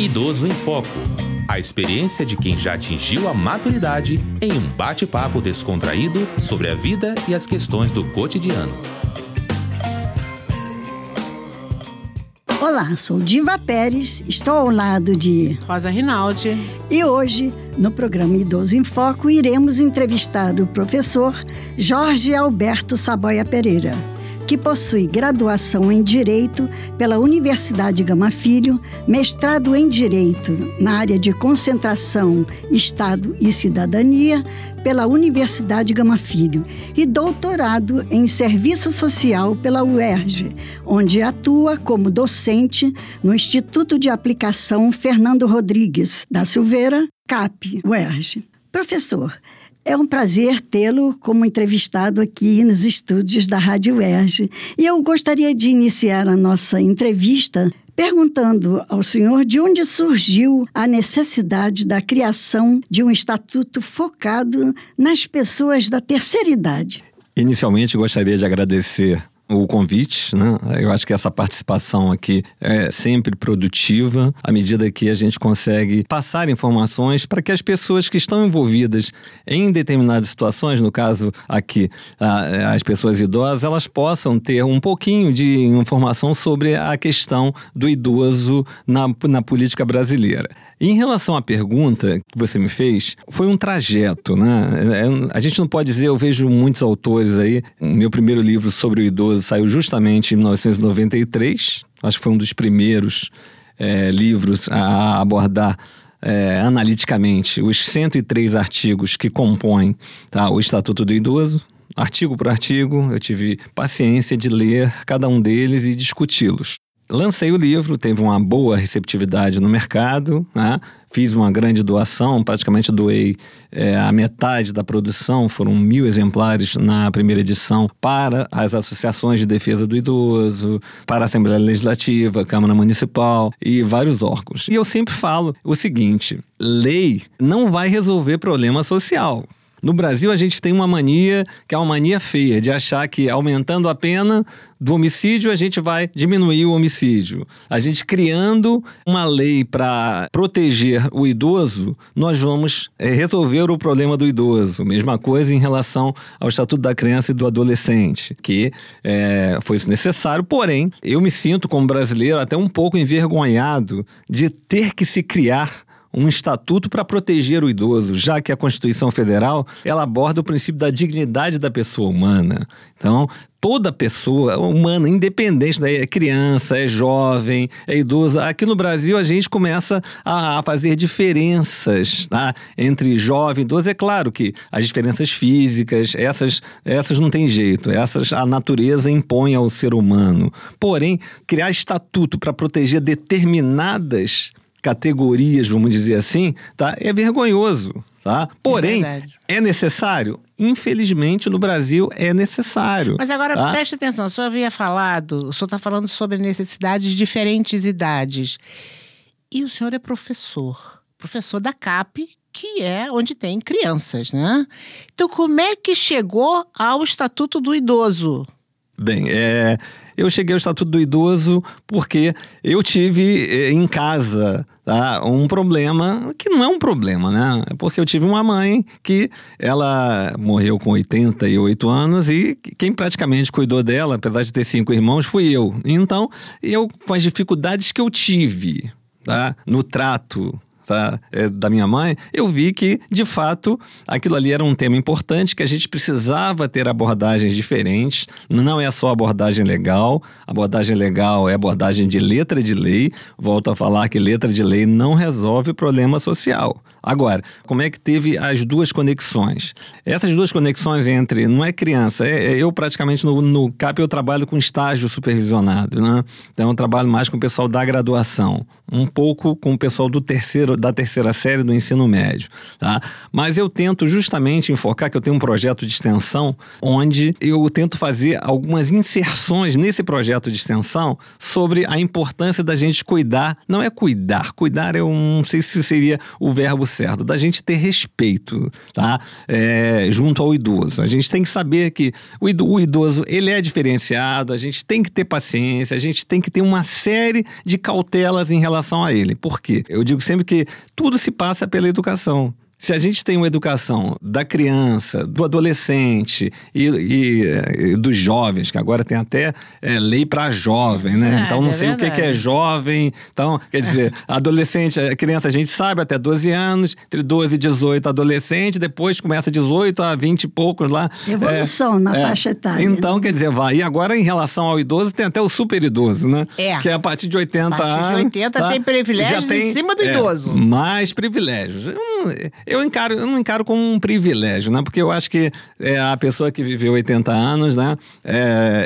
Idoso em Foco. A experiência de quem já atingiu a maturidade em um bate-papo descontraído sobre a vida e as questões do cotidiano. Olá, sou Diva Pérez, estou ao lado de Rosa Rinaldi. E hoje, no programa Idoso em Foco, iremos entrevistar o professor Jorge Alberto Saboia Pereira, que possui graduação em Direito pela Universidade Gama Filho, mestrado em Direito na área de Concentração, Estado e Cidadania pela Universidade Gama Filho e doutorado em Serviço Social pela UERJ, onde atua como docente no Instituto de Aplicação Fernando Rodrigues da Silveira, CAP, UERJ. Professor, é um prazer tê-lo como entrevistado aqui nos estúdios da Rádio UERJ. E eu gostaria de iniciar a nossa entrevista perguntando ao senhor de onde surgiu a necessidade da criação de um estatuto focado nas pessoas da terceira idade. Inicialmente, gostaria de agradecer o convite, né? Eu acho que essa participação aqui é sempre produtiva, à medida que a gente consegue passar informações para que as pessoas que estão envolvidas em determinadas situações, no caso aqui, as pessoas idosas, elas possam ter um pouquinho de informação sobre a questão do idoso na política brasileira. Em relação à pergunta que você me fez, foi um trajeto, né? A gente não pode dizer, eu vejo muitos autores aí, meu primeiro livro sobre o idoso saiu justamente em 1993, acho que foi um dos primeiros livros a abordar analiticamente os 103 artigos que compõem, tá, o Estatuto do Idoso. Artigo por artigo, eu tive paciência de ler cada um deles e discuti-los. Lancei o livro, teve uma boa receptividade no mercado, né? Fiz uma grande doação, praticamente doei a metade da produção, foram 1.000 exemplares na primeira edição, para as associações de defesa do idoso, para a Assembleia Legislativa, Câmara Municipal e vários órgãos. E eu sempre falo o seguinte: lei não vai resolver problema social. No Brasil, a gente tem uma mania, que é uma mania feia, de achar que aumentando a pena do homicídio, a gente vai diminuir o homicídio. A gente criando uma lei para proteger o idoso, nós vamos resolver o problema do idoso. Mesma coisa em relação ao Estatuto da Criança e do Adolescente, que foi necessário. Porém, eu me sinto, como brasileiro, até um pouco envergonhado de ter que se criar um estatuto para proteger o idoso, já que a Constituição Federal, ela aborda o princípio da dignidade da pessoa humana. Então, toda pessoa humana, independente, é criança, é jovem, é idosa. Aqui no Brasil, a gente começa a fazer diferenças, tá, entre jovem e idoso. É claro que as diferenças físicas, essas não tem jeito. Essas a natureza impõe ao ser humano. Porém, criar estatuto para proteger determinadas categorias, vamos dizer assim, tá, é vergonhoso, tá? Porém, é necessário? Infelizmente, no Brasil, é necessário. Mas agora, tá? Preste atenção, o senhor está falando sobre necessidades de diferentes idades. E o senhor é professor da CAP, que é onde tem crianças, né? Então, como é que chegou ao Estatuto do Idoso? Bem, eu cheguei ao Estatuto do Idoso porque eu tive em casa, tá, um problema, que não é um problema, né? Porque eu tive uma mãe que ela morreu com 88 anos e quem praticamente cuidou dela, apesar de ter 5 irmãos, fui eu. Então, eu, com as dificuldades que eu tive, tá, no trato da minha mãe, eu vi que, de fato, aquilo ali era um tema importante, que a gente precisava ter abordagens diferentes. Não é só abordagem legal. Abordagem legal é abordagem de letra de lei. Volto a falar que letra de lei não resolve o problema social. Agora, como é que teve as duas conexões? Essas duas conexões entre, não é criança, eu praticamente no CAP eu trabalho com estágio supervisionado, né? Então eu trabalho mais com o pessoal da graduação, um pouco com o pessoal do terceiro da terceira série do ensino médio, tá? Mas eu tento justamente enfocar que eu tenho um projeto de extensão onde eu tento fazer algumas inserções nesse projeto de extensão sobre a importância da gente cuidar. Não é cuidar eu não sei se seria o verbo certo, da gente ter respeito, tá? Junto ao idoso. A gente tem que saber que o idoso, ele é diferenciado, a gente tem que ter paciência, a gente tem que ter uma série de cautelas em relação a ele. Por quê? Eu digo sempre que tudo se passa pela educação. Se a gente tem uma educação da criança, do adolescente e dos jovens, que agora tem até lei para jovem, né? Então, não sei o que é jovem. Então, quer dizer, adolescente, criança a gente sabe até 12 anos, entre 12 e 18 adolescente, depois começa 18 a 20 e poucos lá. Evolução na faixa etária. Então, né? Quer dizer, vai. E agora, em relação ao idoso, tem até o super idoso, né? Que é a partir de 80 anos. A partir de 80 anos, tem privilégios em cima do idoso. Mais privilégios. Eu não encaro como um privilégio, né? Porque eu acho que a pessoa que viveu 80 anos, né?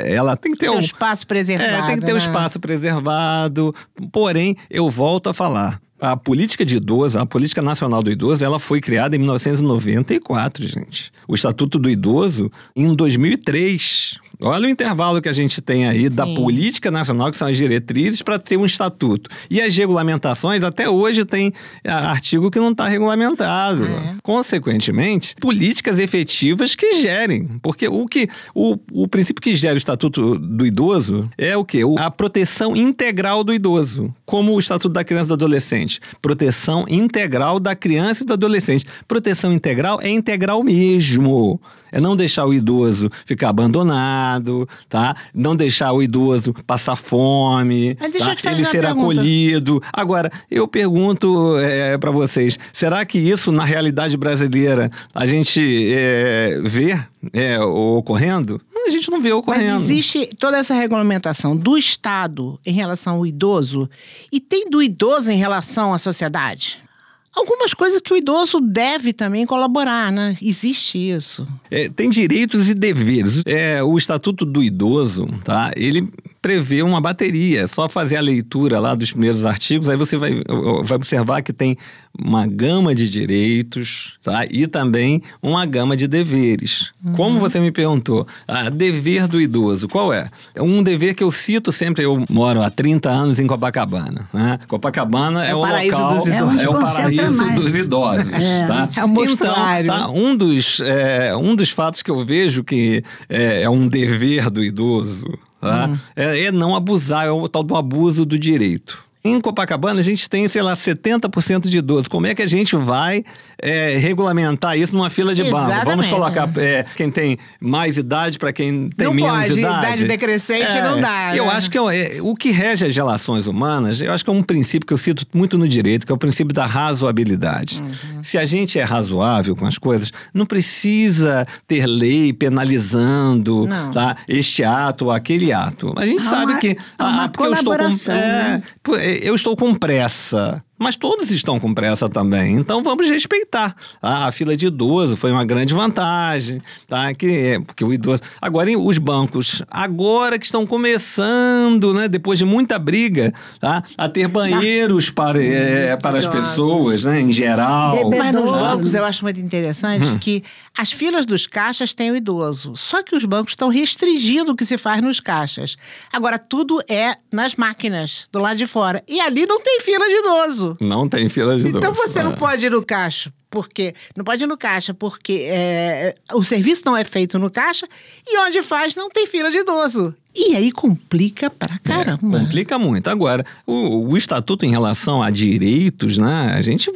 Ela tem que ter seu espaço preservado. Tem que ter um espaço preservado. Porém, eu volto a falar. A política de idoso, a política nacional do idoso, ela foi criada em 1994, gente. O Estatuto do Idoso, em 2003. Olha o intervalo que a gente tem aí. Sim. Da política nacional, que são as diretrizes, para ter um estatuto. E as regulamentações, até hoje tem artigo que não está regulamentado. Consequentemente, políticas efetivas que gerem. Porque o princípio que gera o Estatuto do Idoso é o quê? A proteção integral do idoso. Como o Estatuto da Criança e do Adolescente. Proteção integral da criança e do adolescente. Proteção integral é integral mesmo. É não deixar o idoso ficar abandonado, tá? Não deixar o idoso passar fome, tá? Ele ser acolhido. Agora, eu pergunto para vocês, será que isso na realidade brasileira a gente vê ocorrendo? A gente não vê ocorrendo. Mas existe toda essa regulamentação do Estado em relação ao idoso e tem do idoso em relação à sociedade? Algumas coisas que o idoso deve também colaborar, né? Existe isso. Tem direitos e deveres. O Estatuto do Idoso, tá? Ele prevê uma bateria. É só fazer a leitura lá dos primeiros artigos, aí você vai observar que tem uma gama de direitos, tá? E também uma gama de deveres. Como você me perguntou, dever do idoso, qual é? É um dever que eu cito sempre. Eu moro há 30 anos em Copacabana, né? Copacabana é o local dos idosos. É o paraíso dos idosos, tá? É o mostruário. Então, tá? Um dos fatos que eu vejo que é um dever do idoso, tá? É não abusar, é o tal do abuso do direito. Em Copacabana, a gente tem, 70% de idosos. Como é que a gente vai regulamentar isso numa fila de banco? Vamos colocar quem tem mais idade para quem tem não menos idade? Não pode, idade decrescente não dá. Eu acho que o que rege as relações humanas, eu acho que é um princípio que eu cito muito no direito, que é o princípio da razoabilidade. Se a gente é razoável com as coisas, não precisa ter lei penalizando, tá, este ato ou aquele ato. A gente sabe que... Uma colaboração, eu estou com pressa. Mas todos estão com pressa também. Então, vamos respeitar. A fila de idoso foi uma grande vantagem, tá? Porque o idoso... Agora, os bancos, agora que estão começando, né? Depois de muita briga, tá? A ter banheiros para as pessoas, né? Em geral. Mas nos bancos, eu acho muito interessante que as filas dos caixas têm o idoso. Só que os bancos estão restringindo o que se faz nos caixas. Agora, tudo é nas máquinas, do lado de fora. E ali não tem fila de idoso. Não tem fila de idoso. Então você não pode ir no caixa, porque... Não pode ir no caixa, porque o serviço não é feito no caixa e onde faz não tem fila de idoso. E aí complica pra caramba. Complica muito. Agora, o estatuto em relação a direitos, né? A gente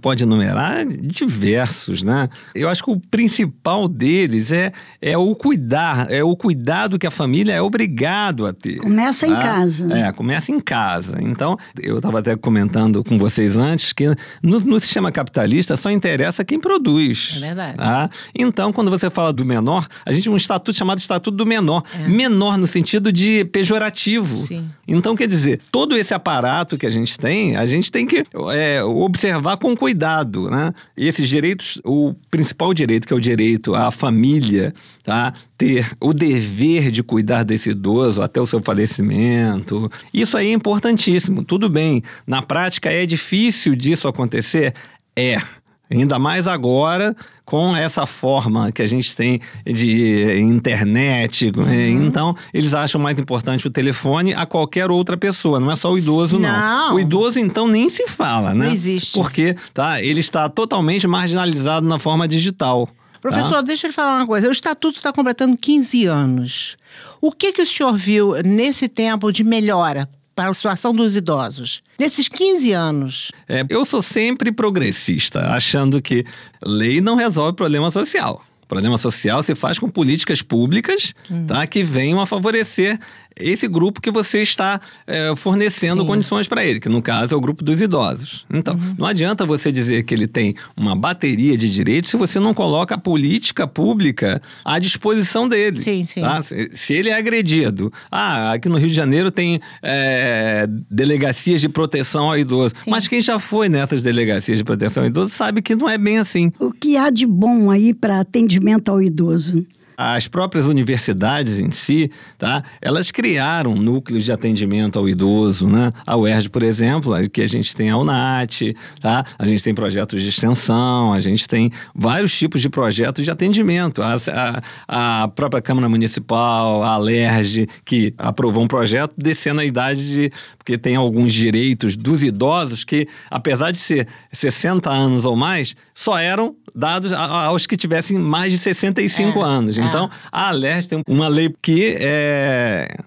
pode enumerar diversos, né? Eu acho que o principal deles é o cuidar, é o cuidado que a família é obrigado a ter. Começa em casa. Começa em casa. Então, eu estava até comentando com vocês antes que no sistema capitalista só interessa quem produz. É verdade. Tá? Então, quando você fala do menor, a gente tem um estatuto chamado Estatuto do Menor. Menor no sentido de pejorativo. Sim. Então, quer dizer, todo esse aparato que a gente tem que observar com cuidado, né? Esses direitos, o principal direito, que é o direito à família, tá? Ter o dever de cuidar desse idoso até o seu falecimento, isso aí é importantíssimo. Tudo bem, na prática é difícil disso acontecer? É. Ainda mais agora, com essa forma que a gente tem de internet. Uhum. Então, eles acham mais importante o telefone a qualquer outra pessoa. Não é só o idoso, não. O idoso, então, nem se fala, né? Não existe. Porque ele está totalmente marginalizado na forma digital. Professor, deixa eu lhe falar uma coisa. O Estatuto está completando 15 anos. O que o senhor viu nesse tempo de melhora para a situação dos idosos, nesses 15 anos? Eu sou sempre progressista, achando que lei não resolve problema social. Problema social se faz com políticas públicas que venham a favorecer esse grupo que você está fornecendo condições para ele, que no caso é o grupo dos idosos. Então, não adianta você dizer que ele tem uma bateria de direitos se você não coloca a política pública à disposição dele. Sim, sim. Tá? Se ele é agredido. Aqui no Rio de Janeiro tem delegacias de proteção ao idoso. Sim. Mas quem já foi nessas delegacias de proteção ao idoso sabe que não é bem assim. O que há de bom aí para atendimento ao idoso? As próprias universidades em si, elas criaram núcleos de atendimento ao idoso, né? A UERJ, por exemplo, que a gente tem a UNAT, a gente tem projetos de extensão, a gente tem vários tipos de projetos de atendimento. A própria Câmara Municipal, a ALERJ, que aprovou um projeto descendo a idade porque tem alguns direitos dos idosos que, apesar de ser 60 anos ou mais, só eram dados aos que tivessem mais de 65 anos. Então, a ALERJ tem uma lei que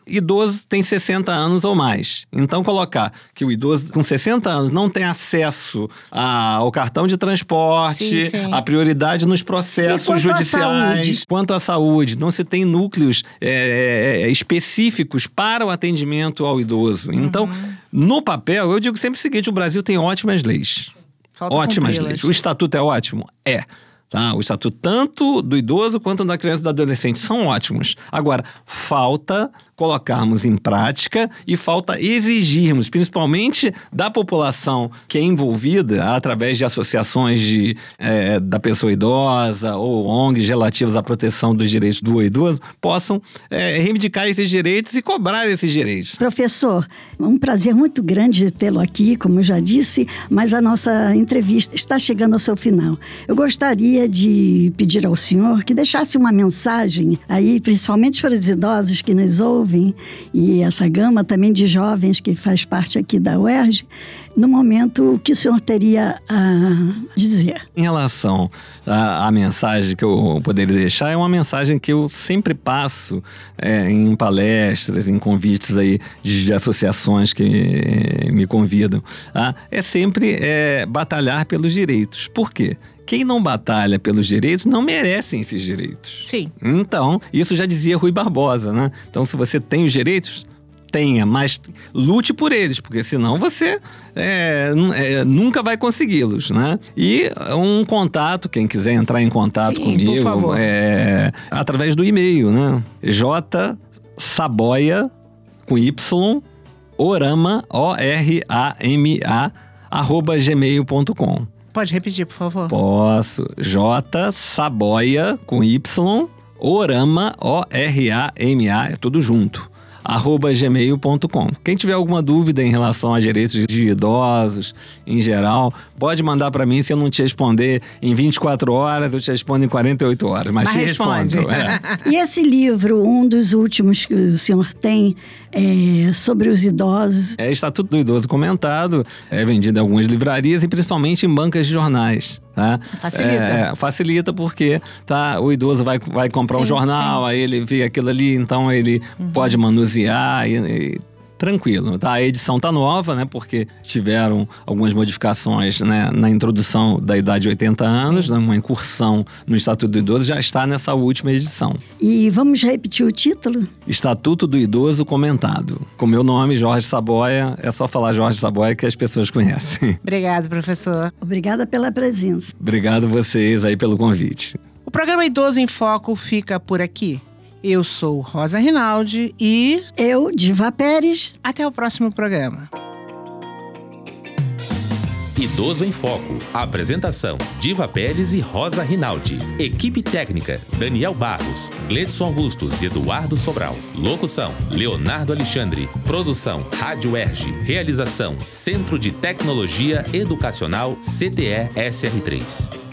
idoso tem 60 anos ou mais. Então, colocar que o idoso com 60 anos não tem acesso ao cartão de transporte, a prioridade nos processos judiciais. Quanto à saúde, não se tem núcleos específicos para o atendimento ao idoso. Então, no papel, eu digo sempre o seguinte, o Brasil tem ótimas leis. Falta ótimas leis. O Estatuto é ótimo? É. O Estatuto tanto do idoso quanto da criança e do adolescente são ótimos. Agora, falta colocarmos em prática e falta exigirmos, principalmente da população que é envolvida através de associações da pessoa idosa ou ONGs relativas à proteção dos direitos do idoso, possam reivindicar esses direitos e cobrar esses direitos. Professor, é um prazer muito grande tê-lo aqui, como eu já disse, mas a nossa entrevista está chegando ao seu final. Eu gostaria de pedir ao senhor que deixasse uma mensagem aí, principalmente para os idosos que nos ouvem, e essa gama também de jovens que faz parte aqui da UERJ, no momento, o que o senhor teria a dizer? Em relação à mensagem que eu poderia deixar, é uma mensagem que eu sempre passo em palestras, em convites aí de associações que me convidam. É sempre batalhar pelos direitos. Por quê? Quem não batalha pelos direitos não merece esses direitos. Sim. Então, isso já dizia Rui Barbosa, né? Então, se você tem os direitos, tenha, mas lute por eles, porque senão você nunca vai consegui-los, né? E um contato, quem quiser entrar em contato comigo, por favor. Através do e-mail, né? jsaboia@gmail.com. Pode repetir, por favor? Posso. jsaboia@orama, é tudo junto, @gmail.com. Quem tiver alguma dúvida em relação a direitos de idosos, em geral, pode mandar para mim. Se eu não te responder em 24 horas, eu te respondo em 48 horas. Mas te respondo. E esse livro, um dos últimos que o senhor tem, sobre os idosos? Estatuto do Idoso Comentado, é vendido em algumas livrarias e principalmente em bancas de jornais. Facilita. Facilita porque o idoso vai comprar um jornal, aí ele vê aquilo ali, então ele pode manusear e tranquilo. A edição está nova, né? Porque tiveram algumas modificações, né, na introdução da idade de 80 anos, né, uma incursão no Estatuto do Idoso, já está nessa última edição. E vamos repetir o título? Estatuto do Idoso Comentado. Com meu nome, Jorge Saboia, é só falar Jorge Saboia que as pessoas conhecem. Obrigado, professor. Obrigada pela presença. Obrigado vocês aí pelo convite. O programa Idoso em Foco fica por aqui. Eu sou Rosa Rinaldi e... eu, Diva Pérez. Até o próximo programa. Idoso em Foco. Apresentação: Diva Pérez e Rosa Rinaldi. Equipe técnica: Daniel Barros, Gledson Augustos e Eduardo Sobral. Locução: Leonardo Alexandre. Produção: Rádio UERJ. Realização: Centro de Tecnologia Educacional, CTE-SR3.